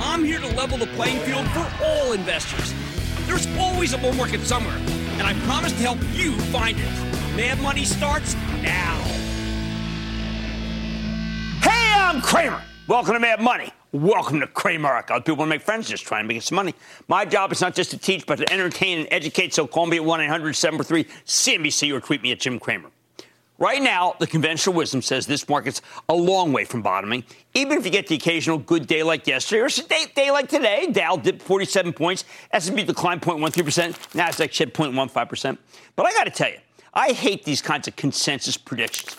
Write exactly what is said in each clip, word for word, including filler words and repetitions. I'm here to level the playing field for all investors. There's always a bull market somewhere, and I promise to help you find it. Mad Money starts now. Hey, I'm Cramer. Welcome to Mad Money. Welcome to Cramerica. People want to make friends, just trying to make some money. My job is not just to teach, but to entertain and educate. So call me at one eight hundred seven four three C N B C or tweet me at Jim Cramer. Right now, the conventional wisdom says this market's a long way from bottoming. Even if you get the occasional good day like yesterday or a day like today, Dow dipped forty-seven points, S and P declined zero point one three percent, NASDAQ shed zero point one five percent. But I got to tell you, I hate these kinds of consensus predictions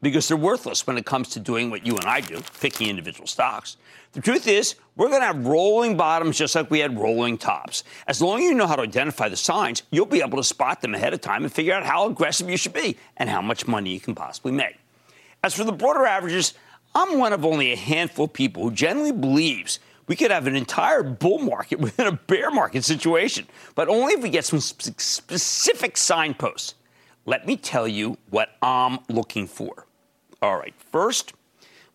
because they're worthless when it comes to doing what you and I do, picking individual stocks. The truth is, we're going to have rolling bottoms just like we had rolling tops. As long as you know how to identify the signs, you'll be able to spot them ahead of time and figure out how aggressive you should be and how much money you can possibly make. As for the broader averages, I'm one of only a handful of people who generally believes we could have an entire bull market within a bear market situation, but only if we get some sp- specific signposts. Let me tell you what I'm looking for. All right, first,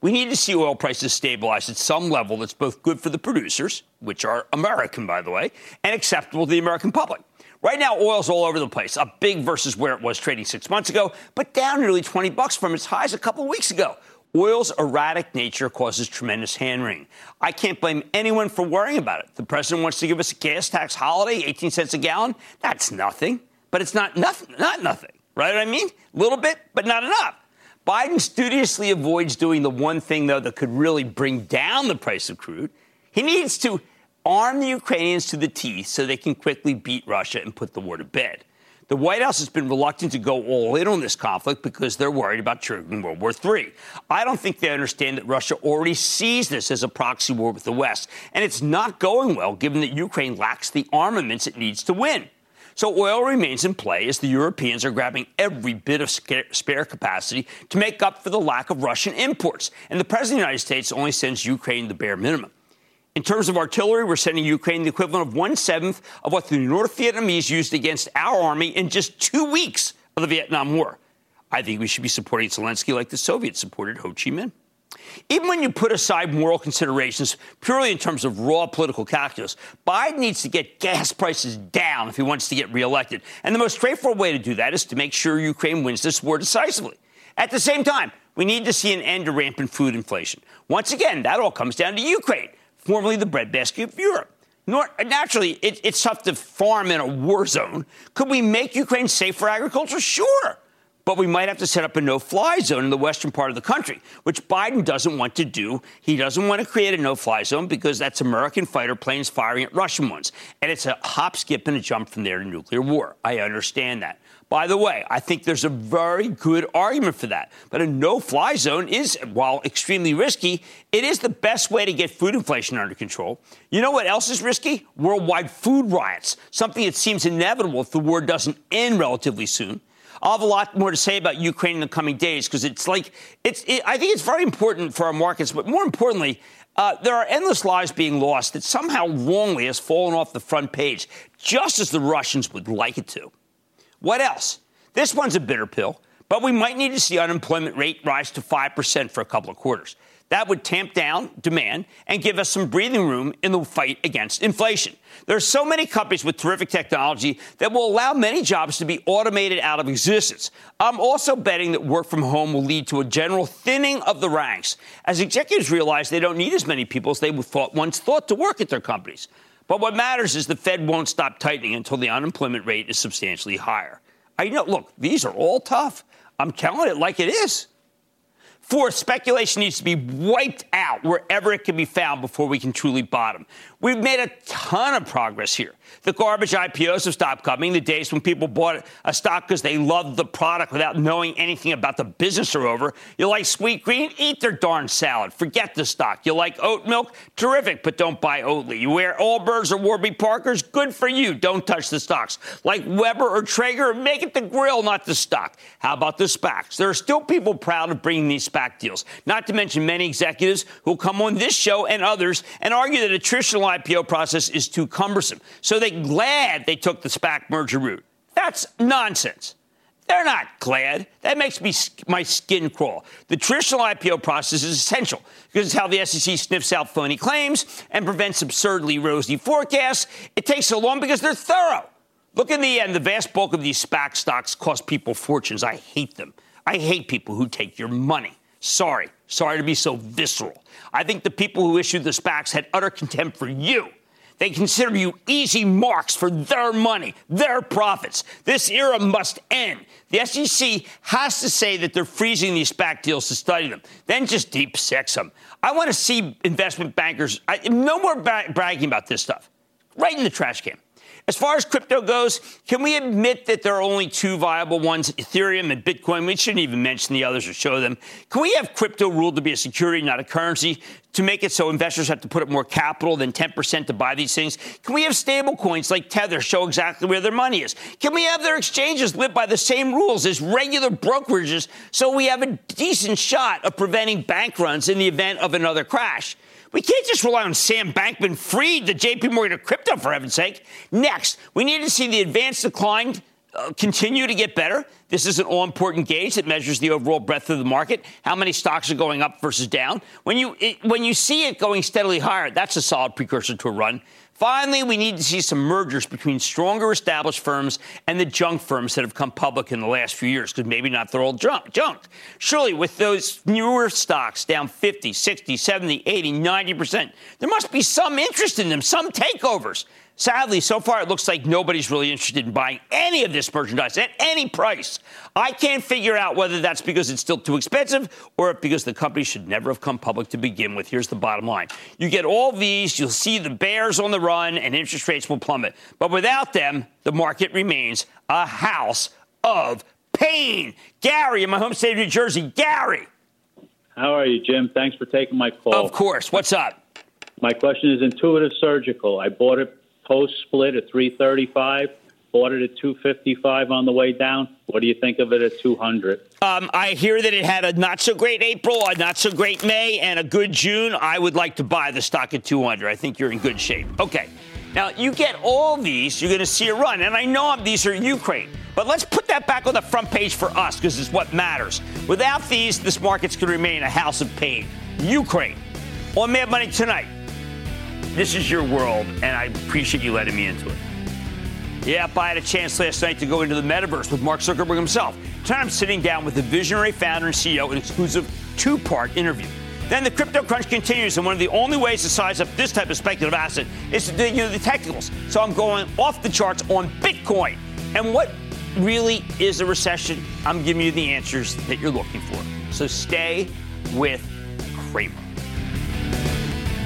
we need to see oil prices stabilize at some level that's both good for the producers, which are American, by the way, and acceptable to the American public. Right now, oil's all over the place, up big versus where it was trading six months ago, but down nearly twenty bucks from its highs a couple of weeks ago. Oil's erratic nature causes tremendous hand-wringing. I can't blame anyone for worrying about it. The president wants to give us a gas tax holiday, eighteen cents a gallon. That's nothing, but it's not nothing, not nothing. Right? What I mean? A little bit, but not enough. Biden studiously avoids doing the one thing, though, that could really bring down the price of crude. He needs to arm the Ukrainians to the teeth so they can quickly beat Russia and put the war to bed. The White House has been reluctant to go all in on this conflict because they're worried about triggering World War Three. I don't think they understand that Russia already sees this as a proxy war with the West, and it's not going well given that Ukraine lacks the armaments it needs to win. So oil remains in play as the Europeans are grabbing every bit of spare capacity to make up for the lack of Russian imports. And the president of the United States only sends Ukraine the bare minimum. In terms of artillery, we're sending Ukraine the equivalent of one-seventh of what the North Vietnamese used against our army in just two weeks of the Vietnam War. I think we should be supporting Zelensky like the Soviets supported Ho Chi Minh. Even when you put aside moral considerations purely in terms of raw political calculus, Biden needs to get gas prices down if he wants to get reelected. And the most straightforward way to do that is to make sure Ukraine wins this war decisively. At the same time, we need to see an end to rampant food inflation. Once again, that all comes down to Ukraine, formerly the breadbasket of Europe. Nor, naturally, it, it's tough to farm in a war zone. Could we make Ukraine safe for agriculture? Sure. But we might have to set up a no-fly zone in the western part of the country, which Biden doesn't want to do. He doesn't want to create a no-fly zone because that's American fighter planes firing at Russian ones. And it's a hop, skip, and a jump from there to nuclear war. I understand that. By the way, I think there's a very good argument for that. But a no-fly zone is, while extremely risky, it is the best way to get food inflation under control. You know what else is risky? Worldwide food riots, something that seems inevitable if the war doesn't end relatively soon. I'll have a lot more to say about Ukraine in the coming days because it's like it's. It, I think it's very important for our markets. But more importantly, uh, there are endless lives being lost that somehow wrongly has fallen off the front page, just as the Russians would like it to. What else? This one's a bitter pill, but we might need to see unemployment rate rise to five percent for a couple of quarters. That would tamp down demand and give us some breathing room in the fight against inflation. There are so many companies with terrific technology that will allow many jobs to be automated out of existence. I'm also betting that work from home will lead to a general thinning of the ranks as executives realize they don't need as many people as they thought once thought to work at their companies. But what matters is the Fed won't stop tightening until the unemployment rate is substantially higher. I know, look, these are all tough. I'm telling it like it is. Fourth, speculation needs to be wiped out wherever it can be found before we can truly bottom. We've made a ton of progress here. The garbage I P Os have stopped coming. The days when people bought a stock because they loved the product without knowing anything about the business are over. You like Sweetgreen? Eat their darn salad. Forget the stock. You like oat milk? Terrific, but don't buy Oatly. You wear Allbirds or Warby Parkers? Good for you. Don't touch the stocks. Like Weber or Traeger? Make it the grill, not the stock. How about the SPACs? There are still people proud of bringing these SPAC deals, not to mention many executives who will come on this show and others and argue that a traditional I P O process is too cumbersome. So they're glad they took the SPAC merger route. That's nonsense. They're not glad. That makes me my skin crawl. The traditional I P O process is essential because it's how the S E C sniffs out phony claims and prevents absurdly rosy forecasts. It takes so long because they're thorough. Look, in the end, the vast bulk of these SPAC stocks cost people fortunes. I hate them. I hate people who take your money. Sorry. Sorry to be so visceral. I think the people who issued the SPACs had utter contempt for you. They consider you easy marks for their money, their profits. This era must end. The S E C has to say that they're freezing these SPAC deals to study them, then just deep six them. I want to see investment bankers. I, no more bra- bragging about this stuff. Right in the trash can. As far as crypto goes, can we admit that there are only two viable ones, Ethereum and Bitcoin? We shouldn't even mention the others or show them. Can we have crypto ruled to be a security, not a currency, to make it so investors have to put up more capital than ten percent to buy these things? Can we have stable coins like Tether show exactly where their money is? Can we have their exchanges live by the same rules as regular brokerages so we have a decent shot of preventing bank runs in the event of another crash? We can't just rely on Sam Bankman-Fried, the J P Morgan of crypto, for heaven's sake. Next, we need to see the advanced decline uh, continue to get better. This is an all-important gauge that measures the overall breadth of the market, how many stocks are going up versus down. When you it, when you see it going steadily higher, that's a solid precursor to a run. Finally, we need to see some mergers between stronger established firms and the junk firms that have come public in the last few years, because maybe not they're all junk, junk. Surely with those newer stocks down fifty, sixty, seventy, eighty, ninety percent, there must be some interest in them, some takeovers. Sadly, so far, it looks like nobody's really interested in buying any of this merchandise at any price. I can't figure out whether that's because it's still too expensive or because the company should never have come public to begin with. Here's the bottom line. You get all these, you'll see the bears on the run, and interest rates will plummet. But without them, the market remains a house of pain. Gary in my home state of New Jersey. Gary. How are you, Jim? Thanks for taking my call. Of course. What's up? My question is Intuitive Surgical. I bought it post-split at three thirty-five, bought it at two fifty-five on the way down. What do you think of it at two hundred? Um, I hear that it had a not-so-great April, a not-so-great May, and a good June. I would like to buy the stock at two hundred. I think you're in good shape. Okay. Now, you get all these, you're going to see a run. And I know these are Ukraine. But let's put that back on the front page for us because it's what matters. Without these, this market's going to remain a house of pain. Ukraine. On Mad Money tonight. This is your world, and I appreciate you letting me into it. Yep, I had a chance last night to go into the metaverse with Mark Zuckerberg himself. Tonight I'm sitting down with the visionary founder and C E O in an exclusive two-part interview. Then the crypto crunch continues, and one of the only ways to size up this type of speculative asset is to do, you know, the technicals. So I'm going off the charts on Bitcoin. And what really is a recession? I'm giving you the answers that you're looking for. So stay with Cramer.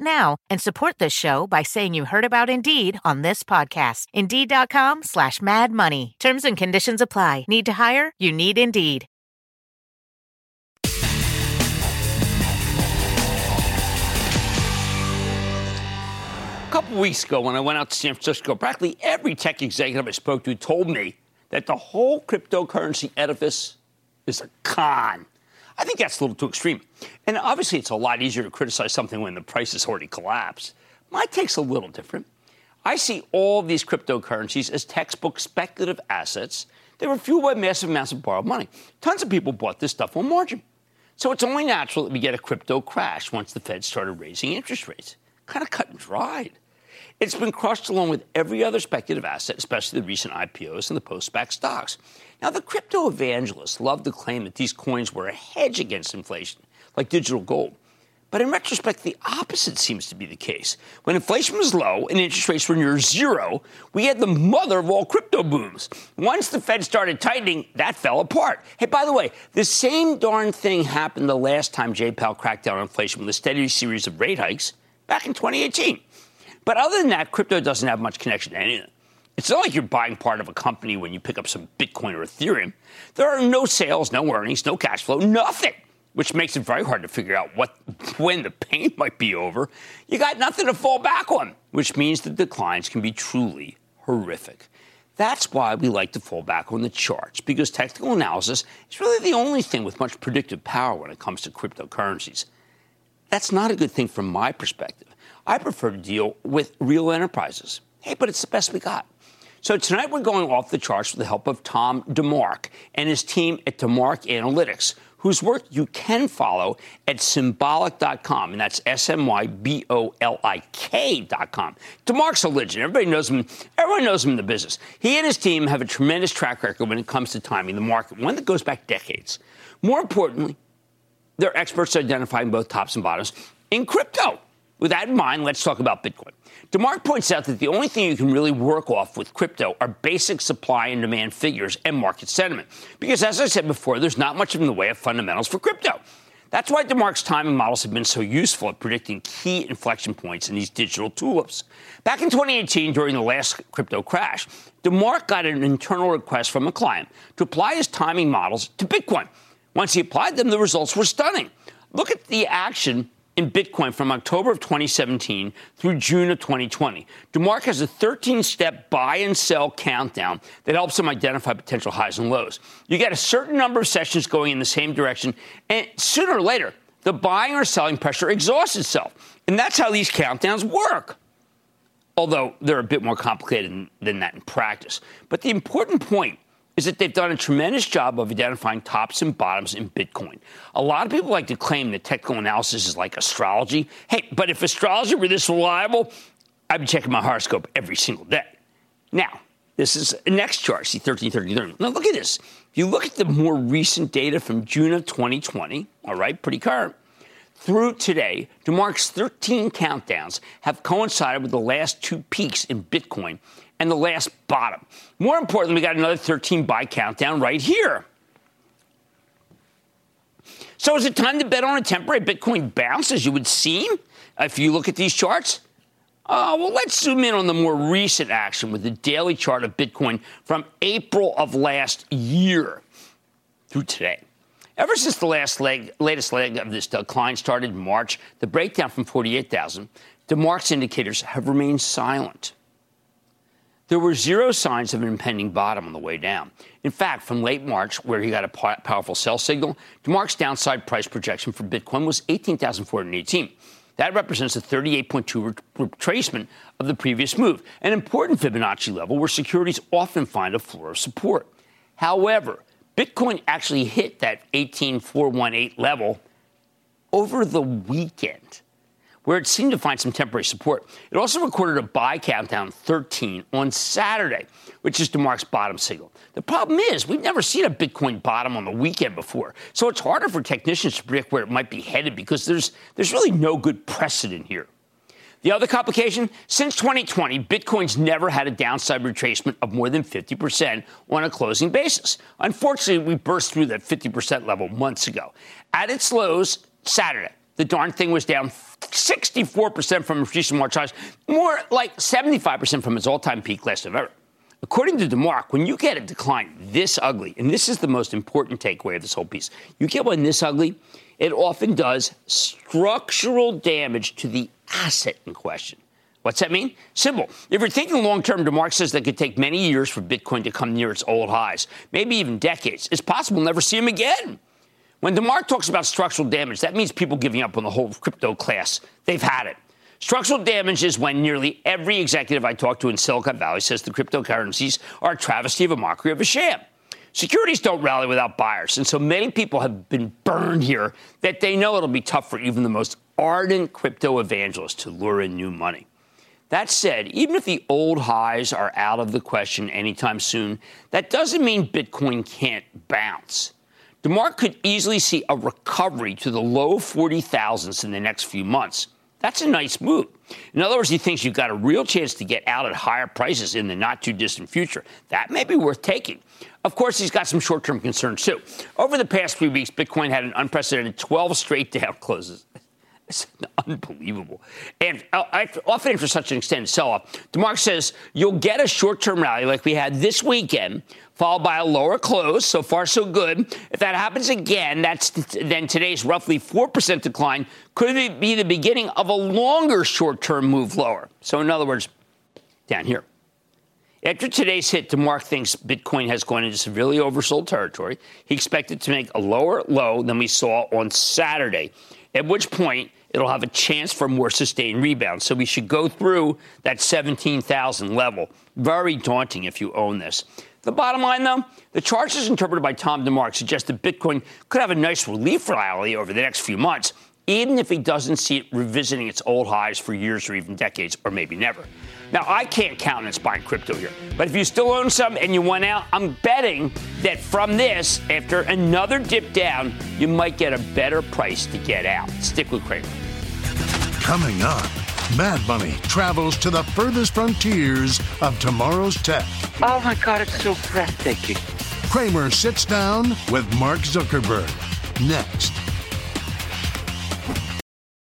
now and support this show by saying you heard about Indeed on this podcast. Indeed.com slash Mad Money. Terms and conditions apply. Need to hire? You need Indeed. A couple weeks ago when I went out to San Francisco, practically every tech executive I spoke to told me that the whole cryptocurrency edifice is a con. I think that's a little too extreme. And obviously, it's a lot easier to criticize something when the price has already collapsed. My take's a little different. I see all these cryptocurrencies as textbook speculative assets. They were fueled by massive amounts of borrowed money. Tons of people bought this stuff on margin. So it's only natural that we get a crypto crash once the Fed started raising interest rates. Kind of cut and dried. It's been crushed along with every other speculative asset, especially the recent I P Os and the post-SPAC stocks. Now, the crypto evangelists love to claim that these coins were a hedge against inflation, like digital gold. But in retrospect, the opposite seems to be the case. When inflation was low and interest rates were near zero, we had the mother of all crypto booms. Once the Fed started tightening, that fell apart. Hey, by the way, the same darn thing happened the last time Jay Powell cracked down on inflation with a steady series of rate hikes back in twenty eighteen. But other than that, crypto doesn't have much connection to anything. It's not like you're buying part of a company when you pick up some Bitcoin or Ethereum. There are no sales, no earnings, no cash flow, nothing, which makes it very hard to figure out what, when the pain might be over. You got nothing to fall back on, which means the declines can be truly horrific. That's why we like to fall back on the charts, because technical analysis is really the only thing with much predictive power when it comes to cryptocurrencies. That's not a good thing from my perspective. I prefer to deal with real enterprises. Hey, but it's the best we got. So tonight we're going off the charts with the help of Tom DeMark and his team at DeMark Analytics, whose work you can follow at symbolic dot com, and that's S M Y B O L I K dot com. DeMark's a legend. Everybody knows him. Everyone knows him in the business. He and his team have a tremendous track record when it comes to timing the market, one that goes back decades. More importantly, they're experts at identifying both tops and bottoms in crypto. With that in mind, let's talk about Bitcoin. DeMark points out that the only thing you can really work off with crypto are basic supply and demand figures and market sentiment. Because as I said before, there's not much in the way of fundamentals for crypto. That's why DeMark's timing models have been so useful at predicting key inflection points in these digital tulips. Back in twenty eighteen, during the last crypto crash, DeMark got an internal request from a client to apply his timing models to Bitcoin. Once he applied them, the results were stunning. Look at the action in Bitcoin from October of twenty seventeen through June of twenty twenty. DeMark has a thirteen-step buy and sell countdown that helps him identify potential highs and lows. You get a certain number of sessions going in the same direction, and sooner or later, the buying or selling pressure exhausts itself. And that's how these countdowns work. Although they're a bit more complicated than that in practice. But the important point is that they've done a tremendous job of identifying tops and bottoms in Bitcoin. A lot of people like to claim that technical analysis is like astrology. Hey, but if astrology were this reliable, I've been checking my horoscope every single day. Now, this is next chart, see thirteen, thirteen, thirteen. Now, look at this. If you look at the more recent data from June of twenty twenty, all right, pretty current, through today, DeMarc's thirteen countdowns have coincided with the last two peaks in Bitcoin and the last bottom. More importantly, we got another thirteen buy countdown right here. So is it time to bet on a temporary Bitcoin bounce, as you would seem, if you look at these charts? Uh, well, let's zoom in on the more recent action with the daily chart of Bitcoin from April of last year through today. Ever since the last leg, latest leg of this decline started in March, the breakdown from forty-eight thousand, DeMarc's indicators have remained silent. There were zero signs of an impending bottom on the way down. In fact, from late March, where he got a powerful sell signal, DeMarc's downside price projection for Bitcoin was eighteen thousand four hundred eighteen. That represents a thirty-eight point two retracement of the previous move, an important Fibonacci level where securities often find a floor of support. However, Bitcoin actually hit that eighteen thousand four hundred eighteen level over the weekend, where it seemed to find some temporary support. It also recorded a buy countdown thirteen on Saturday, which is DeMarc's bottom signal. The problem is we've never seen a Bitcoin bottom on the weekend before, so it's harder for technicians to predict where it might be headed because there's there's really no good precedent here. The other complication, since twenty twenty, Bitcoin's never had a downside retracement of more than fifty percent on a closing basis. Unfortunately, we burst through that fifty percent level months ago. At its lows Saturday, the darn thing was down sixty-four percent from its recent March highs, more like seventy-five percent from its all-time peak last November. According to DeMarc, when you get a decline this ugly, and this is the most important takeaway of this whole piece, you get one this ugly, it often does structural damage to the asset in question. What's that mean? Simple. If you're thinking long-term, DeMarc says that could take many years for Bitcoin to come near its old highs, maybe even decades. It's possible we'll never see them again. When DeMarc talks about structural damage, that means people giving up on the whole crypto class. They've had it. Structural damage is when nearly every executive I talk to in Silicon Valley says the cryptocurrencies are a travesty of a mockery of a sham. Securities don't rally without buyers, and so many people have been burned here that they know it'll be tough for even the most ardent crypto evangelist to lure in new money. That said, even if the old highs are out of the question anytime soon, that doesn't mean Bitcoin can't bounce. DeMarc could easily see a recovery to the low forty thousands in the next few months. That's a nice move. In other words, he thinks you've got a real chance to get out at higher prices in the not-too-distant future. That may be worth taking. Of course, he's got some short-term concerns, too. Over the past three weeks, Bitcoin had an unprecedented twelve straight down closes. It's unbelievable. And often for such an extended sell-off, DeMarc says you'll get a short-term rally like we had this weekend, followed by a lower close. So far, so good. If that happens again, that's then today's roughly four percent decline could be the beginning of a longer short-term move lower. So in other words, down here. After today's hit, DeMarc thinks Bitcoin has gone into severely oversold territory. He expected to make a lower low than we saw on Saturday, at which point it'll have a chance for more sustained rebound. So we should go through that seventeen thousand level. Very daunting if you own this. The bottom line, though, the charts as interpreted by Tom DeMarc suggest that Bitcoin could have a nice relief rally over the next few months, even if he doesn't see it revisiting its old highs for years or even decades or maybe never. Now, I can't countenance buying crypto here, but if you still own some and you went out, I'm betting that from this, after another dip down, you might get a better price to get out. Stick with Cramer. Coming up, Mad Money travels to the furthest frontiers of tomorrow's tech. Oh, my God, it's so breathtaking. Cramer sits down with Mark Zuckerberg. Next.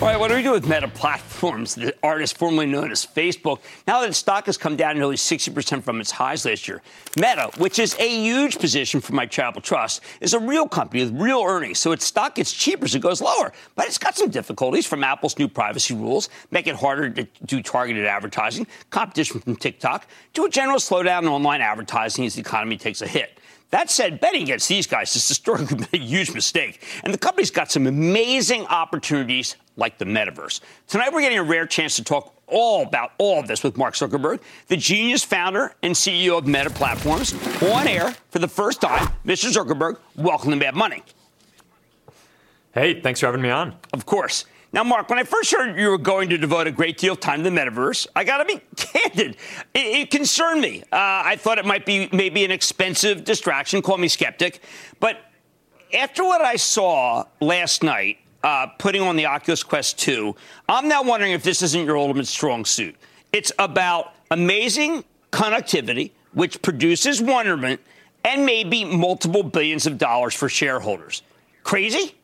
All right, what do we do with Meta Platforms, the artist formerly known as Facebook, now that its stock has come down nearly sixty percent from its highs last year? Meta, which is a huge position for my travel trust, is a real company with real earnings, so its stock gets cheaper as it goes lower. But it's got some difficulties from Apple's new privacy rules, make it harder to do targeted advertising, competition from TikTok, to a general slowdown in online advertising as the economy takes a hit. That said, betting against these guys has historically been a huge mistake, and the company's got some amazing opportunities like the metaverse. Tonight, we're getting a rare chance to talk all about all of this with Mark Zuckerberg, the genius founder and C E O of Meta Platforms. On air for the first time, Mister Zuckerberg, welcome to Mad Money. Hey, thanks for having me on. Of course. Now, Mark, when I first heard you were going to devote a great deal of time to the metaverse, I got to be candid. It, it concerned me. Uh, I thought it might be maybe an expensive distraction. Call me skeptic. But after what I saw last night, uh, putting on the Oculus Quest two, I'm now wondering if this isn't your ultimate strong suit. It's about amazing connectivity, which produces wonderment, and maybe multiple billions of dollars for shareholders. Crazy?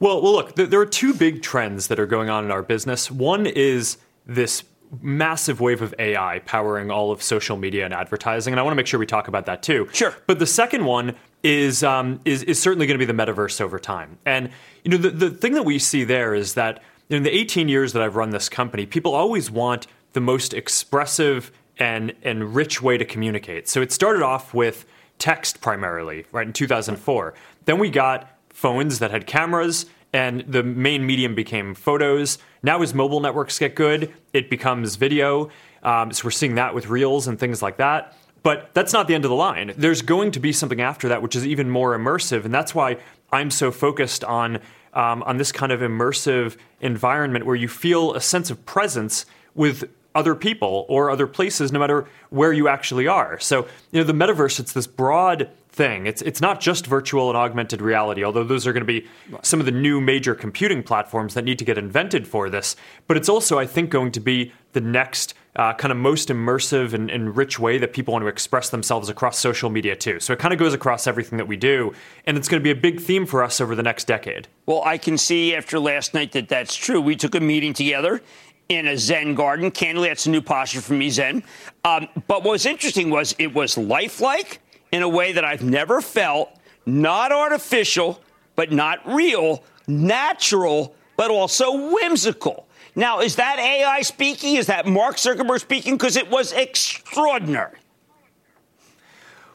Well, well, look, there are two big trends that are going on in our business. One is this massive wave of A I powering all of social media and advertising, and I want to make sure we talk about that too. Sure. But the second one is um, is, is certainly going to be the metaverse over time. And you know, the, the thing that we see there is that in the eighteen years that I've run this company, people always want the most expressive and, and rich way to communicate. So it started off with text primarily, right, in two thousand four. Then we got phones that had cameras, and the main medium became photos. Now as mobile networks get good, it becomes video. Um, so we're seeing that with Reels and things like that. But that's not the end of the line. There's going to be something after that, which is even more immersive. And that's why I'm so focused on, um, on this kind of immersive environment where you feel a sense of presence with other people or other places, no matter where you actually are. So, you know, the metaverse, it's this broad thing. It's it's not just virtual and augmented reality, although those are going to be some of the new major computing platforms that need to get invented for this. But it's also, I think, going to be the next uh, kind of most immersive and, and rich way that people want to express themselves across social media, too. So it kind of goes across everything that we do, and it's going to be a big theme for us over the next decade. Well, I can see after last night that that's true. We took a meeting together in a Zen garden. Candidly, that's a new posture for me, Zen. Um, but what was interesting was it was lifelike in a way that I've never felt, not artificial, but not real, natural, but also whimsical. Now, is that A I speaking? Is that Mark Zuckerberg speaking? Because it was extraordinary.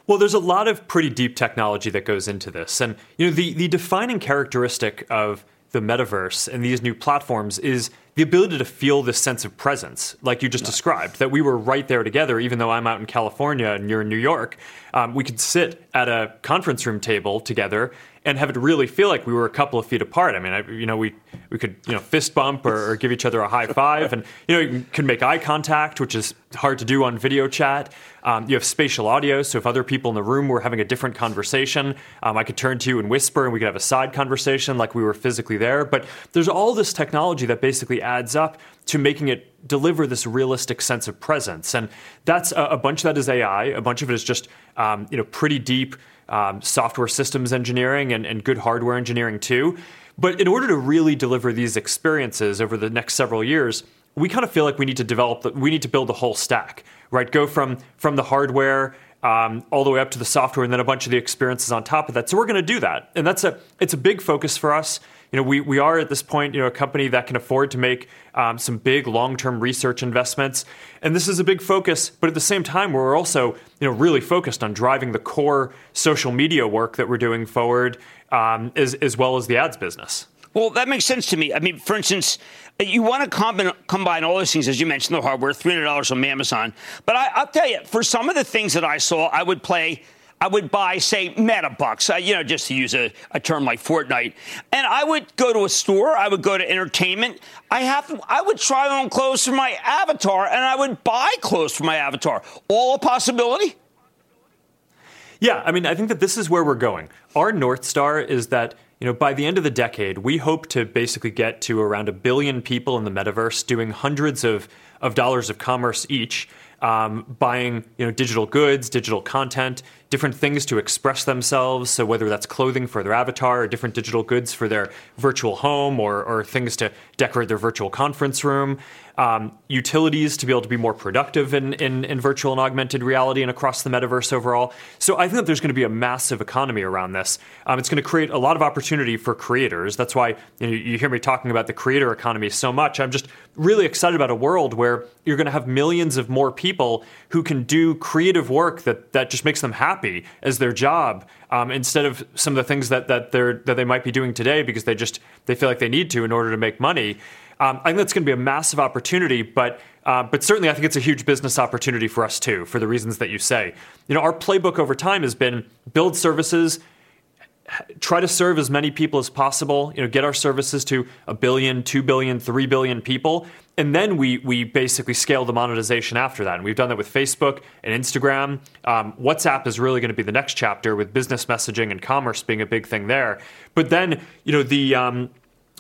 Well, there's a lot of pretty deep technology that goes into this. And, you know, the, the defining characteristic of the metaverse and these new platforms is the ability to feel this sense of presence, like you just nice. described, that we were right there together, even though I'm out in California and you're in New York. Um, we could sit at a conference room table together and have it really feel like we were a couple of feet apart. I mean, I, you know, we we could, you know, fist bump or, or give each other a high five, and you know, you can make eye contact, which is hard to do on video chat. Um, you have spatial audio, so if other people in the room were having a different conversation, um, I could turn to you and whisper, and we could have a side conversation like we were physically there. But there's all this technology that basically adds up to making it deliver this realistic sense of presence, and that's a, a bunch of that is A I, a bunch of it is just um, you know, pretty deep Um, software systems engineering and, and good hardware engineering too. But in order to really deliver these experiences over the next several years, we kind of feel like we need to develop, the, we need to build the whole stack, right? Go from from the hardware um, all the way up to the software, and then a bunch of the experiences on top of that. So we're going to do that, and that's a it's a big focus for us. You know, we, we are at this point, you know, a company that can afford to make um, some big long-term research investments. And this is a big focus, but at the same time, we're also, you know, really focused on driving the core social media work that we're doing forward, um, as, as well as the ads business. Well, that makes sense to me. I mean, for instance, you want to combine, combine all those things, as you mentioned, the hardware, three hundred dollars from Amazon. But I, I'll tell you, for some of the things that I saw, I would play I would buy, say, Metabucks, uh, you know, just to use a, a term like Fortnite. And I would go to a store. I would go to entertainment. I have to, I would try on clothes for my avatar, and I would buy clothes for my avatar. All a possibility? Yeah, I mean, I think that this is where we're going. Our North Star is that you know, by the end of the decade, we hope to basically get to around a billion people in the metaverse doing hundreds of, of dollars of commerce each, um, buying, you know, digital goods, digital content, different things to express themselves. So whether that's clothing for their avatar or different digital goods for their virtual home, or, or things to decorate their virtual conference room, um, utilities to be able to be more productive in, in, in virtual and augmented reality and across the metaverse overall. So I think that there's going to be a massive economy around this. Um, it's going to create a lot of opportunities for creators. That's why, you know, you hear me talking about the creator economy so much. I'm just really excited about a world where you're going to have millions of more people who can do creative work that, that just makes them happy as their job, um, instead of some of the things that that they're that they might be doing today because they just they feel like they need to in order to make money. Um, I think that's going to be a massive opportunity, but uh, but certainly I think it's a huge business opportunity for us too, for the reasons that you say. You know, our playbook over time has been build services, try to serve as many people as possible, you know, get our services to a billion, two billion, three billion people. And then we we basically scale the monetization after that. And we've done that with Facebook and Instagram. Um, WhatsApp is really going to be the next chapter, with business messaging and commerce being a big thing there. But then, you know, the um,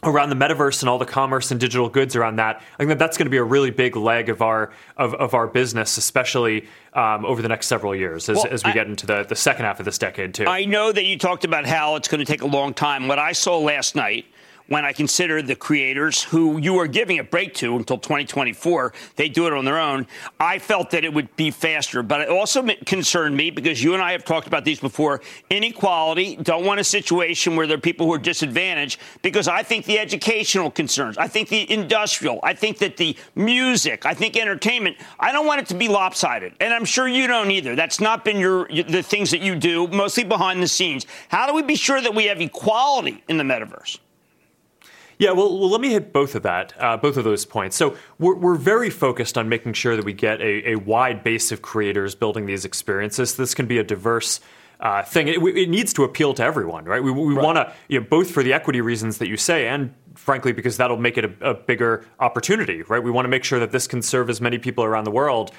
around the metaverse and all the commerce and digital goods around that, I think that that's going to be a really big leg of our of, of our business, especially um, over the next several years as, well, as we I, get into the, the second half of this decade, too. I know that you talked about how it's going to take a long time. What I saw last night, when I consider the creators who you are giving a break to until twenty twenty-four, they do it on their own, I felt that it would be faster. But it also concerned me because you and I have talked about these before. Inequality, don't want a situation where there are people who are disadvantaged, because I think the educational concerns, I think the industrial, I think that the music, I think entertainment, I don't want it to be lopsided. And I'm sure you don't either. That's not been your the things that you do, mostly behind the scenes. How do we be sure that we have equality in the metaverse? Yeah, well, well, let me hit both of that, uh, both of those points. So we're, we're very focused on making sure that we get a, a wide base of creators building these experiences. This can be a diverse uh, thing. It, it needs to appeal to everyone, right? We, we right. want to, you know, both for the equity reasons that you say, and frankly, because that'll make it a, a bigger opportunity, right? We want to make sure that this can serve as many people around the world.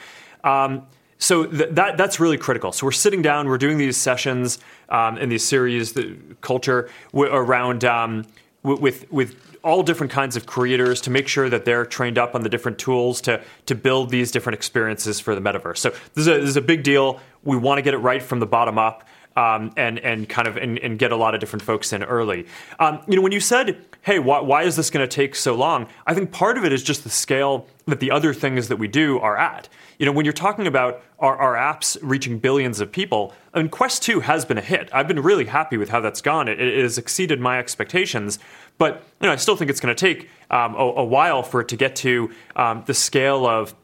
Um, So th- that that's really critical. So we're sitting down, we're doing these sessions um, and these series, the culture w- around um, w- with with all different kinds of creators to make sure that they're trained up on the different tools to to build these different experiences for the metaverse. So this is a, this is a big deal. We want to get it right from the bottom up, um, and and kind of and, and get a lot of different folks in early. Um, you know, when you said, hey, why, why is this going to take so long? I think part of it is just the scale that the other things that we do are at. You know, when you're talking about our, our apps reaching billions of people, I mean, Quest two has been a hit. I've been really happy with how that's gone. It, it has exceeded my expectations. But, you know, I still think it's going to take um, a, a while for it to get to um, the scale of,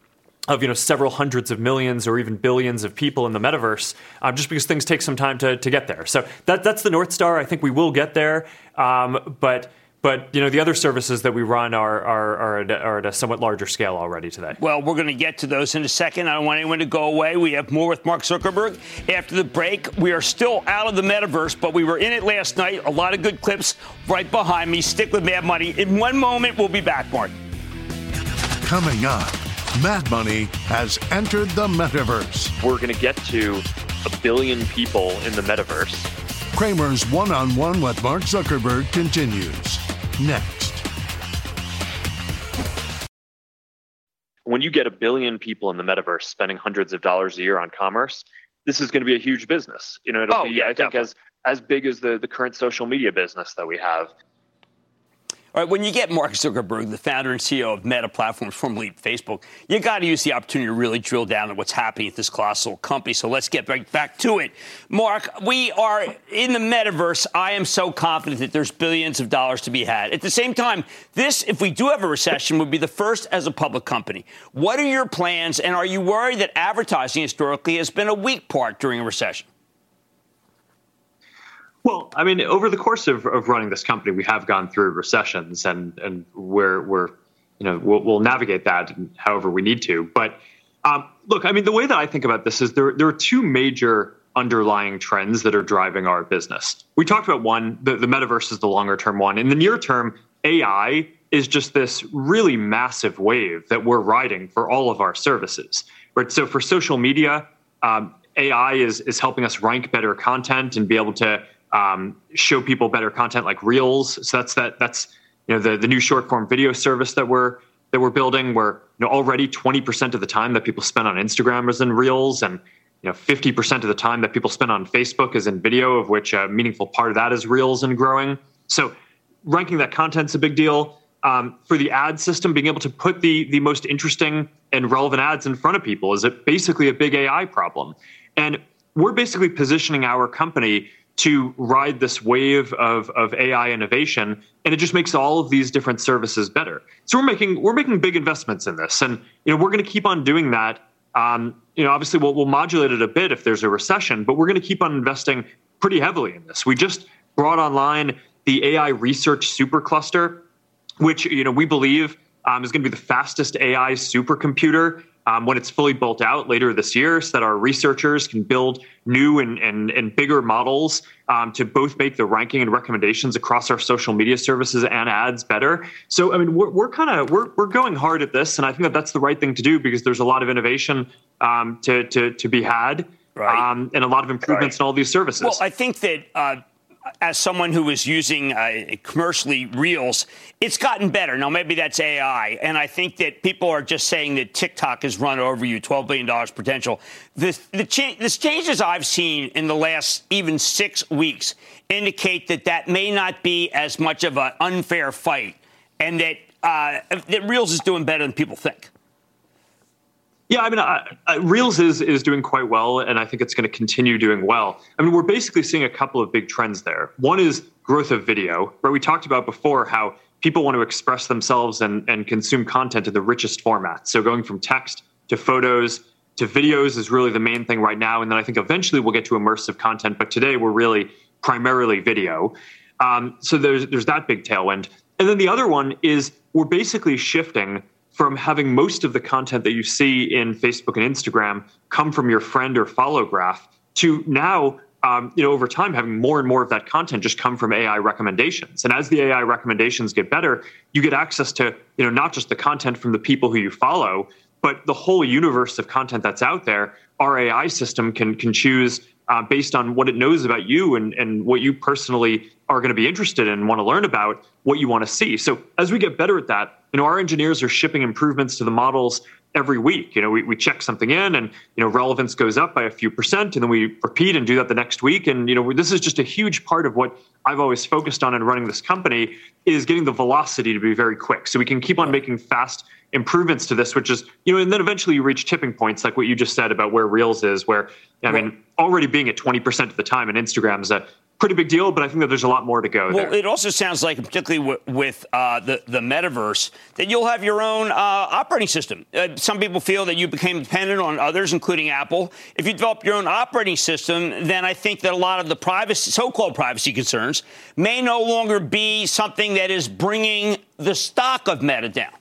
of, you know, several hundreds of millions or even billions of people in the metaverse, um, just because things take some time to, to get there. So that that's the North Star. I think we will get there. Um, but... But, you know, the other services that we run are are, are, at, are at a somewhat larger scale already today. Well, we're going to get to those in a second. I don't want anyone to go away. We have more with Mark Zuckerberg after the break. We are still out of the metaverse, but we were in it last night. A lot of good clips right behind me. Stick with Mad Money. In one moment, we'll be back, Mark. Coming up, Mad Money has entered the metaverse. We're going to get to a billion people in the metaverse. Cramer's one-on-one with Mark Zuckerberg continues next. When you get a billion people in the metaverse spending hundreds of dollars a year on commerce, this is going to be a huge business. You know, it'll oh, be, yeah, I definitely. think, as as big as the, the current social media business that we have. All right, when you get Mark Zuckerberg, the founder and C E O of Meta Platforms, formerly Facebook, you got to use the opportunity to really drill down on what's happening at this colossal company. So let's get right back to it. Mark, we are in the metaverse. I am so confident that there's billions of dollars to be had. At the same time, this, if we do have a recession, would be the first as a public company. What are your plans, and are you worried that advertising historically has been a weak part during a recession? Well, I mean, over the course of, of running this company, we have gone through recessions, and and we're we're you know we'll, we'll navigate that however we need to. But um, look, I mean, the way that I think about this is there there are two major underlying trends that are driving our business. We talked about one, the, the metaverse is the longer term one. In the near term, A I is just this really massive wave that we're riding for all of our services. Right. So for social media, um, A I is is helping us rank better content and be able to um, show people better content like Reels. So that's that. That's you know the the new short form video service that we're that we're building. Where you know already twenty percent of the time that people spend on Instagram is in Reels, and you know fifty percent of the time that people spend on Facebook is in video, of which a meaningful part of that is Reels and growing. So ranking that content's a big deal. Um, for the ad system, being able to put the the most interesting and relevant ads in front of people is a, basically a big A I problem. And we're basically positioning our company to ride this wave of, of A I innovation, and it just makes all of these different services better. So we're making we're making big investments in this, and you know we're going to keep on doing that. Um, you know, obviously we'll we'll modulate it a bit if there's a recession, but we're going to keep on investing pretty heavily in this. We just brought online the A I research supercluster, which you know we believe um, is going to be the fastest A I supercomputer um, when it's fully built out later this year, so that our researchers can build new and and, and bigger models um, to both make the ranking and recommendations across our social media services and ads better. So I mean, we're, we're kind of we're we're going hard at this, and I think that that's the right thing to do because there's a lot of innovation um, to to to be had, right. um, and a lot of improvements right. in all these services. Well, I think that. Uh As someone who was using uh, commercially Reels, it's gotten better. Now, maybe that's A I. And I think that people are just saying that TikTok has run over you, twelve billion dollars potential. The, the cha- the changes I've seen in the last even six weeks indicate that that may not be as much of an unfair fight and that, uh, that Reels is doing better than people think. Yeah, I mean, I, I, Reels is is doing quite well, and I think it's going to continue doing well. I mean, we're basically seeing a couple of big trends there. One is growth of video, where we talked about before how people want to express themselves and, and consume content in the richest formats. So going from text to photos to videos is really the main thing right now. And then I think eventually we'll get to immersive content, but today we're really primarily video. Um, so there's there's that big tailwind. And then the other one is we're basically shifting from having most of the content that you see in Facebook and Instagram come from your friend or follow graph to now, um, you know, over time, having more and more of that content just come from A I recommendations. And as the A I recommendations get better, you get access to, you know, not just the content from the people who you follow, but the whole universe of content that's out there. Our A I system can can choose uh, based on what it knows about you and, and what you personally are going to be interested in and want to learn about, what you want to see. So as we get better at that, you know, our engineers are shipping improvements to the models every week. You know, we, we check something in and, you know, relevance goes up by a few percent, and then we repeat and do that the next week. And, you know, this is just a huge part of what I've always focused on in running this company is getting the velocity to be very quick. So we can keep on making fast improvements to this, which is, you know, and then eventually you reach tipping points like what you just said about where Reels is, where, I right. mean, already being at twenty percent of the time in Instagram is a pretty big deal, but I think that there's a lot more to go there. Well, it also sounds like, particularly w- with uh, the, the metaverse, that you'll have your own uh, operating system. Uh, some people feel that you became dependent on others, including Apple. If you develop your own operating system, then I think that a lot of the privacy, so-called privacy concerns may no longer be something that is bringing the stock of Meta down.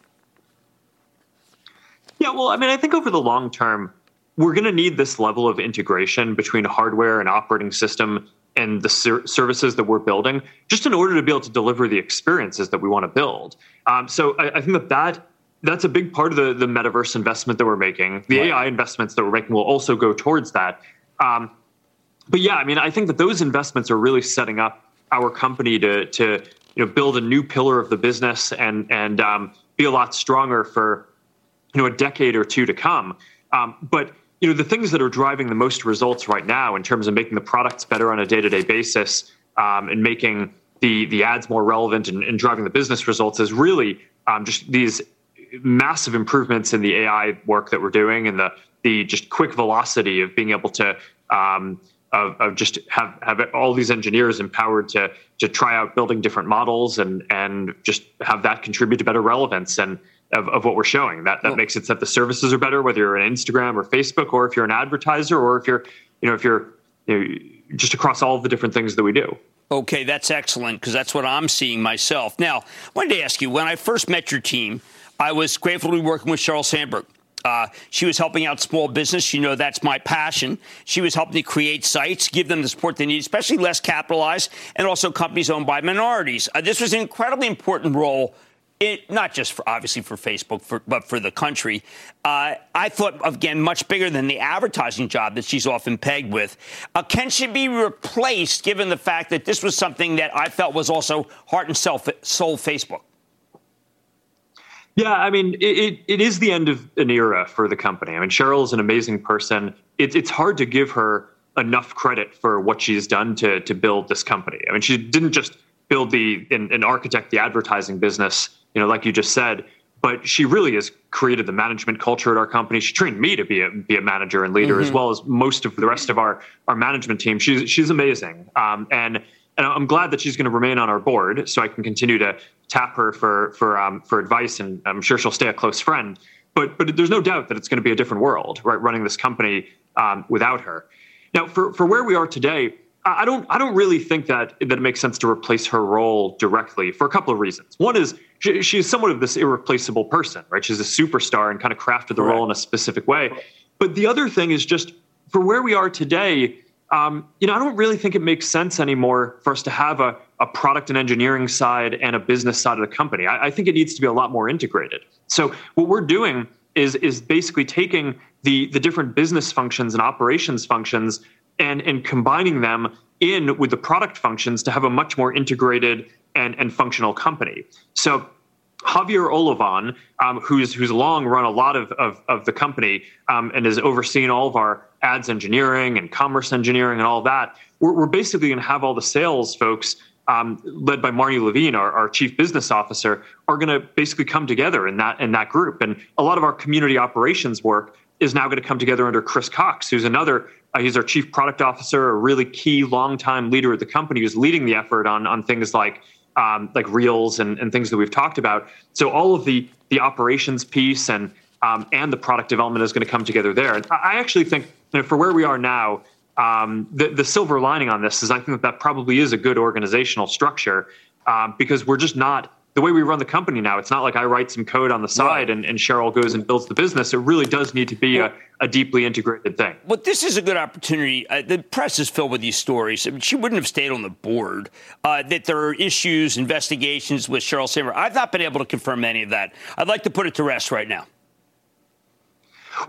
Yeah, well, I mean, I think over the long term, we're going to need this level of integration between hardware and operating system and the ser- services that we're building, just in order to be able to deliver the experiences that we want to build. Um, so I, I think that, that that's a big part of the, the metaverse investment that we're making. The right. A I investments that we're making will also go towards that. Um, but yeah, I mean, I think that those investments are really setting up our company to to you know build a new pillar of the business and and um, be a lot stronger for you know a decade or two to come. Um, but You know, the things that are driving the most results right now in terms of making the products better on a day-to-day basis um, and making the the ads more relevant and, and driving the business results is really um, just these massive improvements in the A I work that we're doing and the the just quick velocity of being able to um, of, of just have, have all these engineers empowered to to try out building different models and and just have that contribute to better relevance and Of, of what we're showing. That that well, makes it so that the services are better, whether you're on Instagram or Facebook, or if you're an advertiser, or if you're, you know, if you're you know, just across all of the different things that we do. Okay, that's excellent because that's what I'm seeing myself. Now, I wanted to ask you, when I first met your team, I was grateful to be working with Sheryl Sandberg. Uh, she was helping out small business. You know, that's my passion. She was helping to create sites, give them the support they need, especially less capitalized, and also companies owned by minorities. Uh, this was an incredibly important role It, not just for obviously for Facebook, for, but for the country. Uh, I thought, again, much bigger than the advertising job that she's often pegged with. Uh, can she be replaced, given the fact that this was something that I felt was also heart and soul Facebook? Yeah, I mean, it, it is the end of an era for the company. I mean, Sheryl's an amazing person. It, it's hard to give her enough credit for what she's done to, to build this company. I mean, she didn't just build the and, and architect the advertising business, you know, like you just said. But she really has created the management culture at our company. She trained me to be a be a manager and leader, mm-hmm. as well as most of the rest of our our management team. She's she's amazing, um, and and I'm glad that she's going to remain on our board, so I can continue to tap her for for um, for advice, and I'm sure she'll stay a close friend. But but there's no doubt that it's going to be a different world, right? Running this company um, without her. Now, for for where we are today, I don't I don't really think that, that it makes sense to replace her role directly for a couple of reasons. One is she, she's somewhat of this irreplaceable person, right? She's a superstar and kind of crafted the right. role in a specific way. But the other thing is just for where we are today, um, you know, I don't really think it makes sense anymore for us to have a, a product and engineering side and a business side of the company. I, I think it needs to be a lot more integrated. So what we're doing is is basically taking the the different business functions and operations functions and and combining them in with the product functions to have a much more integrated and, and functional company. So Javier Olivan, um, who's who's long run a lot of, of, of the company um, and has overseen all of our ads engineering and commerce engineering and all that, we're, we're basically going to have all the sales folks um, led by Marnie Levine, our, our chief business officer, are going to basically come together in that in that group. And a lot of our community operations work is now going to come together under Chris Cox, who's another, uh, he's our chief product officer, a really key longtime leader at the company who's leading the effort on, on things like um, like Reels and, and things that we've talked about. So all of the the operations piece and um, and the product development is going to come together there. And I actually think, you know, for where we are now, um, the, the silver lining on this is I think that, that probably is a good organizational structure uh, because we're just not, the way we run the company now, it's not like I write some code on the side right. and, and Sheryl goes and builds the business. It really does need to be a, a deeply integrated thing. But this is a good opportunity. Uh, the press is filled with these stories. I mean, she wouldn't have stayed on the board, uh, that there are issues, investigations with Sheryl Sandberg. I've not been able to confirm any of that. I'd like to put it to rest right now.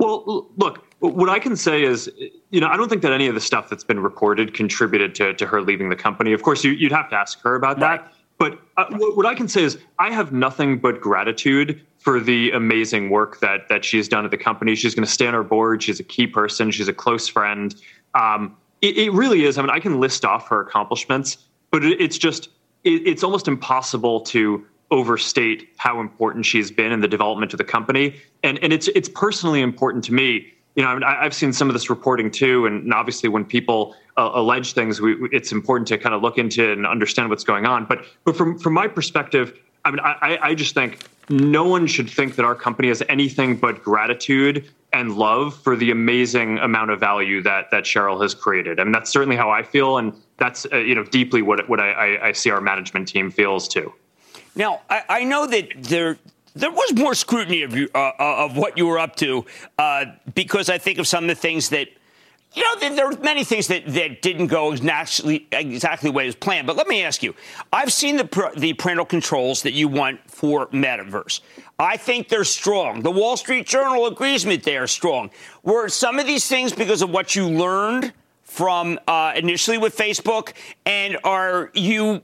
Well, look, what I can say is, you know, I don't think that any of the stuff that's been reported contributed to, to her leaving the company. Of course, you, you'd have to ask her about right. that. But uh, what I can say is I have nothing but gratitude for the amazing work that that she's done at the company. She's going to stay on our board. She's a key person. She's a close friend. Um, it, it really is. I mean, I can list off her accomplishments, but it, it's just it, it's almost impossible to overstate how important she's been in the development of the company. And and it's it's personally important to me. You know, I mean, I've seen some of this reporting too, and obviously when people uh, allege things, we, it's important to kind of look into and understand what's going on. But but from from my perspective, I mean, I, I just think no one should think that our company has anything but gratitude and love for the amazing amount of value that that Sheryl has created. I mean, that's certainly how I feel, and that's uh, you know deeply what what I, I see our management team feels too. Now, I, I know that there. There was more scrutiny of you, uh, of what you were up to, uh, because I think of some of the things that, you know, there were many things that, that didn't go exactly, exactly the way it was planned. But let me ask you, I've seen the the parental controls that you want for Metaverse. I think they're strong. The Wall Street Journal agrees that they are strong. Were some of these things because of what you learned from uh, initially with Facebook, and are you...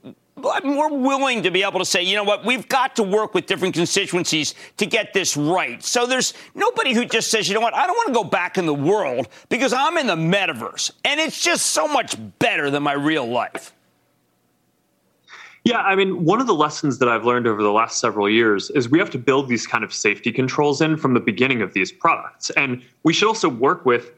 I'm more willing to be able to say, you know what, we've got to work with different constituencies to get this right. So there's nobody who just says, you know what, I don't want to go back in the world because I'm in the metaverse and it's just so much better than my real life. Yeah, I mean, one of the lessons that I've learned over the last several years is we have to build these kind of safety controls in from the beginning of these products. And we should also work with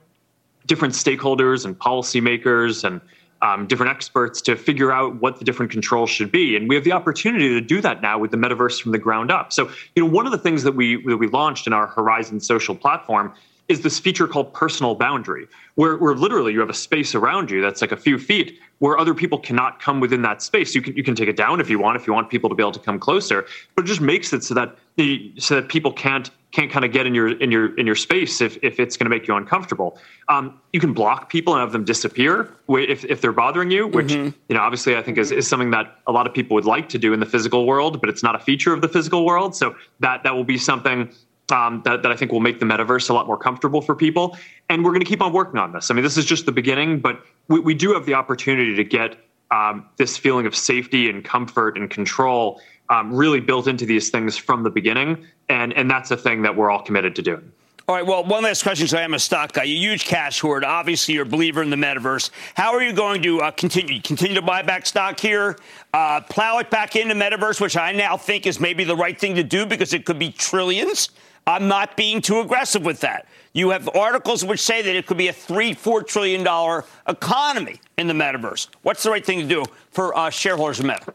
different stakeholders and policymakers and Um, different experts to figure out what the different controls should be. And we have the opportunity to do that now with the metaverse from the ground up. So, you know, one of the things that we that we launched in our Horizon social platform is this feature called personal boundary, where, where literally you have a space around you that's like a few feet where other people cannot come within that space. You can you can take it down if you want, if you want people to be able to come closer, but it just makes it so that the, so that people can't can't kind of get in your in your in your space if, if it's going to make you uncomfortable. Um, you can block people and have them disappear if if they're bothering you, which mm-hmm. you know obviously I think is, is something that a lot of people would like to do in the physical world, but it's not a feature of the physical world. So that that will be something. Um, that, that I think will make the metaverse a lot more comfortable for people. And we're going to keep on working on this. I mean, this is just the beginning, but we, we do have the opportunity to get um, this feeling of safety and comfort and control um, really built into these things from the beginning. And, and that's a thing that we're all committed to doing. All right. Well, one last question. So I am a stock guy, a huge cash hoard. Obviously, you're a believer in the metaverse. How are you going to uh, continue? Continue to buy back stock here, uh, plow it back into metaverse, which I now think is maybe the right thing to do because it could be trillions. I'm not being too aggressive with that. You have articles which say that it could be a three, four trillion dollar economy in the metaverse. What's the right thing to do for uh, shareholders of Meta?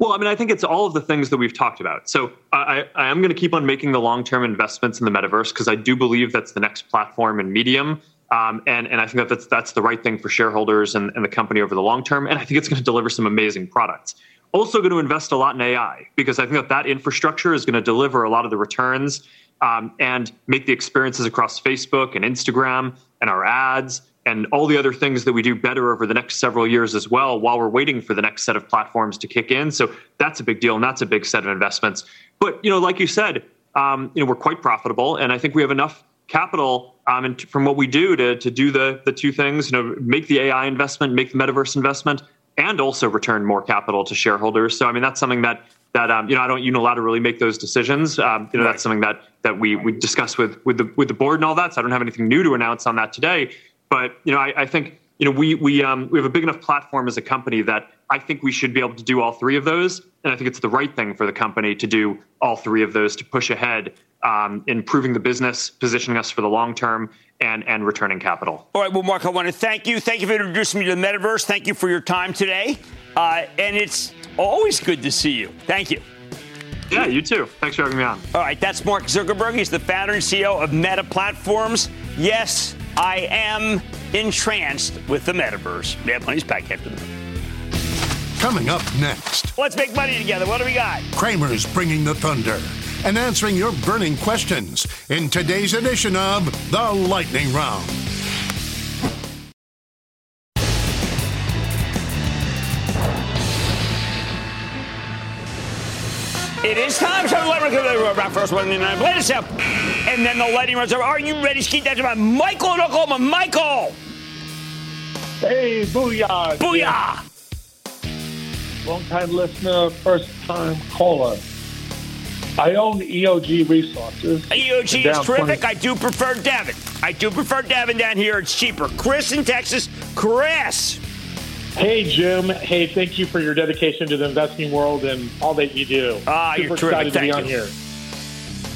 Well, I mean, I think it's all of the things that we've talked about. So I, I am going to keep on making the long-term investments in the metaverse because I do believe that's the next platform and medium. Um, and, and I think that that's, that's the right thing for shareholders and, and the company over the long term. And I think it's going to deliver some amazing products. Also going to invest a lot in A I because I think that that infrastructure is going to deliver a lot of the returns um, and make the experiences across Facebook and Instagram and our ads and all the other things that we do better over the next several years as well while we're waiting for the next set of platforms to kick in. So that's a big deal and that's a big set of investments. But, you know, like you said, um, you know, we're quite profitable and I think we have enough capital um, and from what we do to to do the the two things, you know, make the A I investment, make the metaverse investment, and also return more capital to shareholders. So, I mean, that's something that, that um, you know, I don't unilaterally make those decisions. Um, you know, right. That's something that that we we discuss with with the with the board and all that. So I don't have anything new to announce on that today. But, you know, I, I think, you know, we we um, we have a big enough platform as a company that I think we should be able to do all three of those. And I think it's the right thing for the company to do all three of those to push ahead, um, improving the business, positioning us for the long term, and and returning capital. All right. Well, Mark, I want to thank you. Thank you for introducing me to the metaverse. Thank you for your time today. Uh, and it's always good to see you. Thank you. Yeah, you too. Thanks for having me on. All right. That's Mark Zuckerberg. He's the founder and C E O of Meta Platforms. Yes, I am entranced with the metaverse. Mad Money's back after the Coming up next. Let's make money together. What do we got? Cramer's bringing the thunder and answering your burning questions in today's edition of The Lightning Round. It is time for the Lightning Round. First one in the night. Let us up. And then the Lightning Round. Are you ready, Skeet? That's about Michael in Oklahoma. Michael. Hey, booyah. Booyah. Yeah. Long-time listener, first-time caller. I own E O G Resources. E O G is terrific. twenty- I do prefer Devin. I do prefer Devin down here. It's cheaper. Chris in Texas. Chris. Hey, Jim. Hey, thank you for your dedication to the investing world and all that you do. Ah, Super you're terrific. Thank to be you. On here.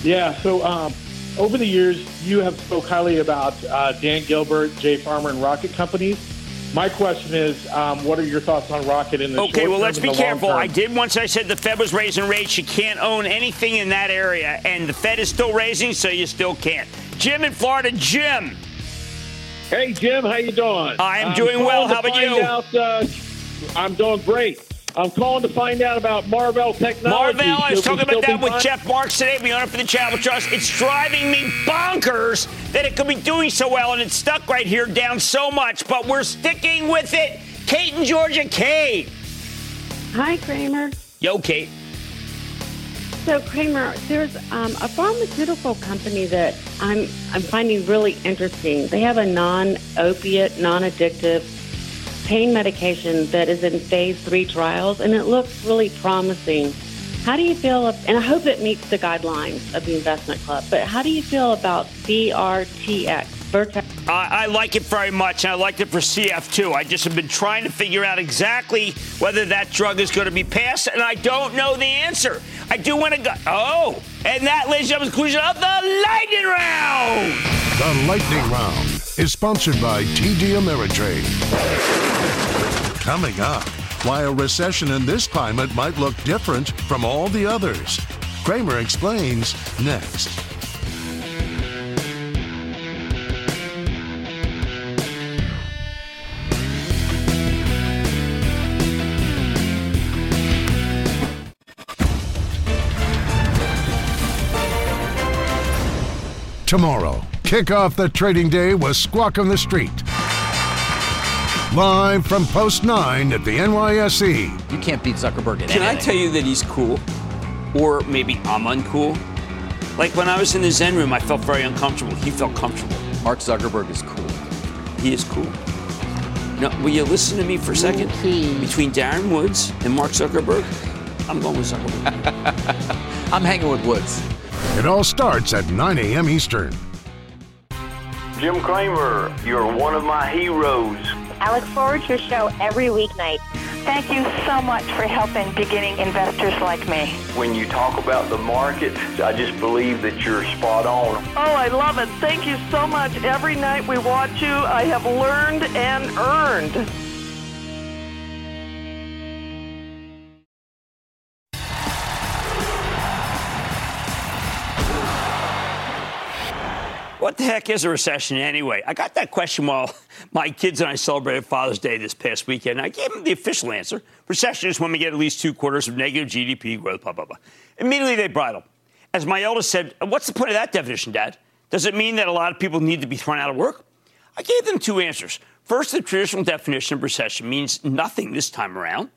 Yeah, so um, over the years, you have spoke highly about uh, Dan Gilbert, Jay Farmer, and Rocket Companies. My question is, um, what are your thoughts on Rocket in the okay, short well, term? Okay, well, let's be careful. I did once I said the Fed was raising rates. You can't own anything in that area. And the Fed is still raising, so you still can't. Jim in Florida. Jim. Hey, Jim. How you doing? I am doing well. How about you? Out, uh, I'm doing great. I'm calling to find out about Marvell Technologies. Marvell, I was talking about that with Jeff Marks today. We own it for the Travel Trust. It's driving me bonkers that it could be doing so well, and it's stuck right here down so much. But we're sticking with it. Kate in Georgia. Kate. Hi, Cramer. Yo, Kate. So, Cramer, there's um, a pharmaceutical company that I'm I'm finding really interesting. They have a non-opiate, non-addictive pain medication that is in phase three trials, and it looks really promising. How do you feel, and I hope it meets the guidelines of the investment club, but how do you feel about V R T X? Vertex? I, I like it very much, and I liked it for C F too. I just have been trying to figure out exactly whether that drug is going to be passed, and I don't know the answer. I do want to go. Oh, and that, ladies and gentlemen, is the conclusion of the Lightning Round. The Lightning Round is sponsored by T D Ameritrade. Coming up, why a recession in this climate might look different from all the others. Cramer explains next. tomorrow. Kick off the trading day with Squawk on the Street. Live from Post nine at the N Y S E. You can't beat Zuckerberg in anything. Can I tell you that he's cool? Or maybe I'm uncool? Like when I was in the Zen room, I felt very uncomfortable. He felt comfortable. Mark Zuckerberg is cool. He is cool. Now, will you listen to me for a second? Okay. Between Darren Woods and Mark Zuckerberg, I'm going with Zuckerberg. I'm hanging with Woods. It all starts at nine a.m. Eastern. Jim Cramer, you're one of my heroes. I look forward to your show every weeknight. Thank you so much for helping beginning investors like me. When you talk about the market, I just believe that you're spot on. Oh, I love it. Thank you so much. Every night we watch you, I have learned and earned. What the heck is a recession anyway? I got that question while my kids and I celebrated Father's Day this past weekend. I gave them the official answer. Recession is when we get at least two quarters of negative G D P growth, blah, blah, blah. Immediately they bridled. As my eldest said, what's the point of that definition, Dad? Does it mean that a lot of people need to be thrown out of work? I gave them two answers. First, the traditional definition of recession means nothing this time around.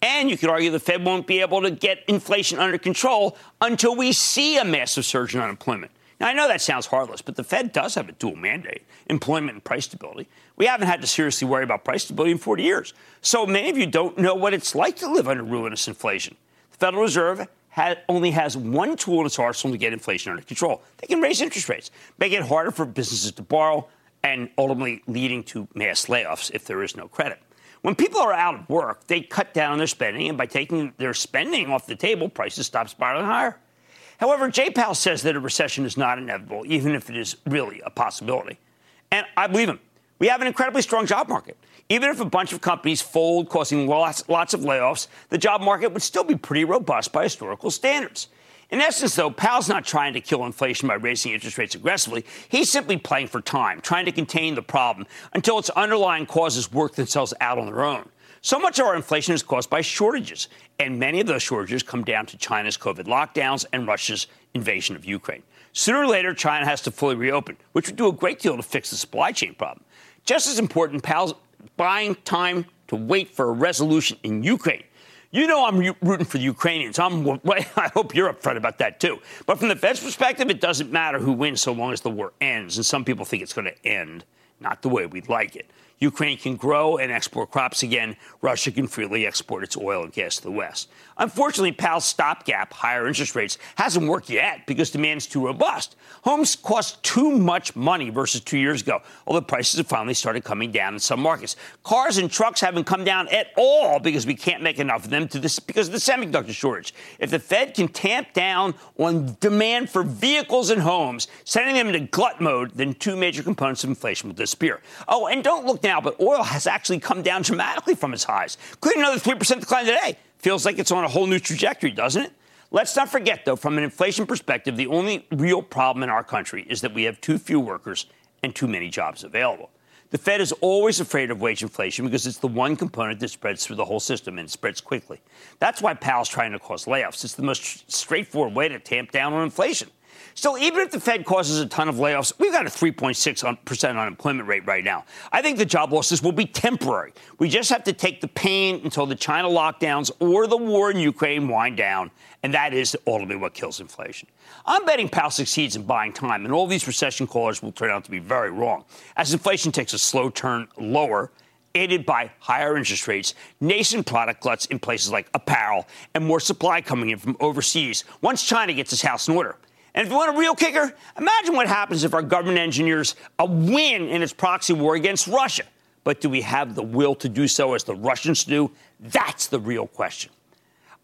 And you could argue the Fed won't be able to get inflation under control until we see a massive surge in unemployment. Now, I know that sounds heartless, but the Fed does have a dual mandate, employment and price stability. We haven't had to seriously worry about price stability in forty years. So many of you don't know what it's like to live under ruinous inflation. The Federal Reserve ha- only has one tool in its arsenal to get inflation under control. They can raise interest rates, make it harder for businesses to borrow, and ultimately leading to mass layoffs if there is no credit. When people are out of work, they cut down their spending, and by taking their spending off the table, prices stop spiraling higher. However, Jay Powell says that a recession is not inevitable, even if it is really a possibility. And I believe him. We have an incredibly strong job market. Even if a bunch of companies fold, causing lots, lots of layoffs, the job market would still be pretty robust by historical standards. In essence, though, Powell's not trying to kill inflation by raising interest rates aggressively. He's simply playing for time, trying to contain the problem until its underlying causes work themselves out on their own. So much of our inflation is caused by shortages, and many of those shortages come down to China's COVID lockdowns and Russia's invasion of Ukraine. Sooner or later, China has to fully reopen, which would do a great deal to fix the supply chain problem. Just as important, Powell's buying time to wait for a resolution in Ukraine. You know I'm rooting for the Ukrainians. I'm, I hope you're upfront about that, too. But from the Fed's perspective, it doesn't matter who wins so long as the war ends, and some people think it's going to end not the way we'd like it. Ukraine can grow and export crops again. Russia can freely export its oil and gas to the West. Unfortunately, Powell's stopgap, higher interest rates, hasn't worked yet because demand is too robust. Homes cost too much money versus two years ago, although prices have finally started coming down in some markets. Cars and trucks haven't come down at all because we can't make enough of them to this because of the semiconductor shortage. If the Fed can tamp down on demand for vehicles and homes, sending them into glut mode, then two major components of inflation will disappear. Oh, and don't look now, but oil has actually come down dramatically from its highs, including another three percent decline today. Feels like it's on a whole new trajectory, doesn't it? Let's not forget, though, from an inflation perspective, the only real problem in our country is that we have too few workers and too many jobs available. The Fed is always afraid of wage inflation because it's the one component that spreads through the whole system and spreads quickly. That's why Powell's trying to cause layoffs. It's the most straightforward way to tamp down on inflation. Still, even if the Fed causes a ton of layoffs, we've got a three point six percent unemployment rate right now. I think the job losses will be temporary. We just have to take the pain until the China lockdowns or the war in Ukraine wind down, and that is ultimately what kills inflation. I'm betting Powell succeeds in buying time, and all these recession callers will turn out to be very wrong, as inflation takes a slow turn lower, aided by higher interest rates, nascent product gluts in places like apparel, and more supply coming in from overseas once China gets its house in order. And if you want a real kicker, imagine what happens if our government engineers a win in its proxy war against Russia. But do we have the will to do so as the Russians do? That's the real question.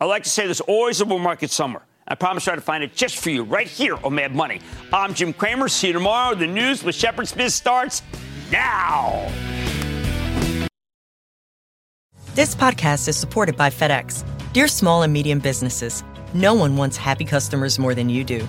I like to say there's always a bull market somewhere. I promise I'll try to find it just for you right here on Mad Money. I'm Jim Cramer. See you tomorrow. The news with Shepard Smith starts now. This podcast is supported by FedEx. Dear small and medium businesses, no one wants happy customers more than you do.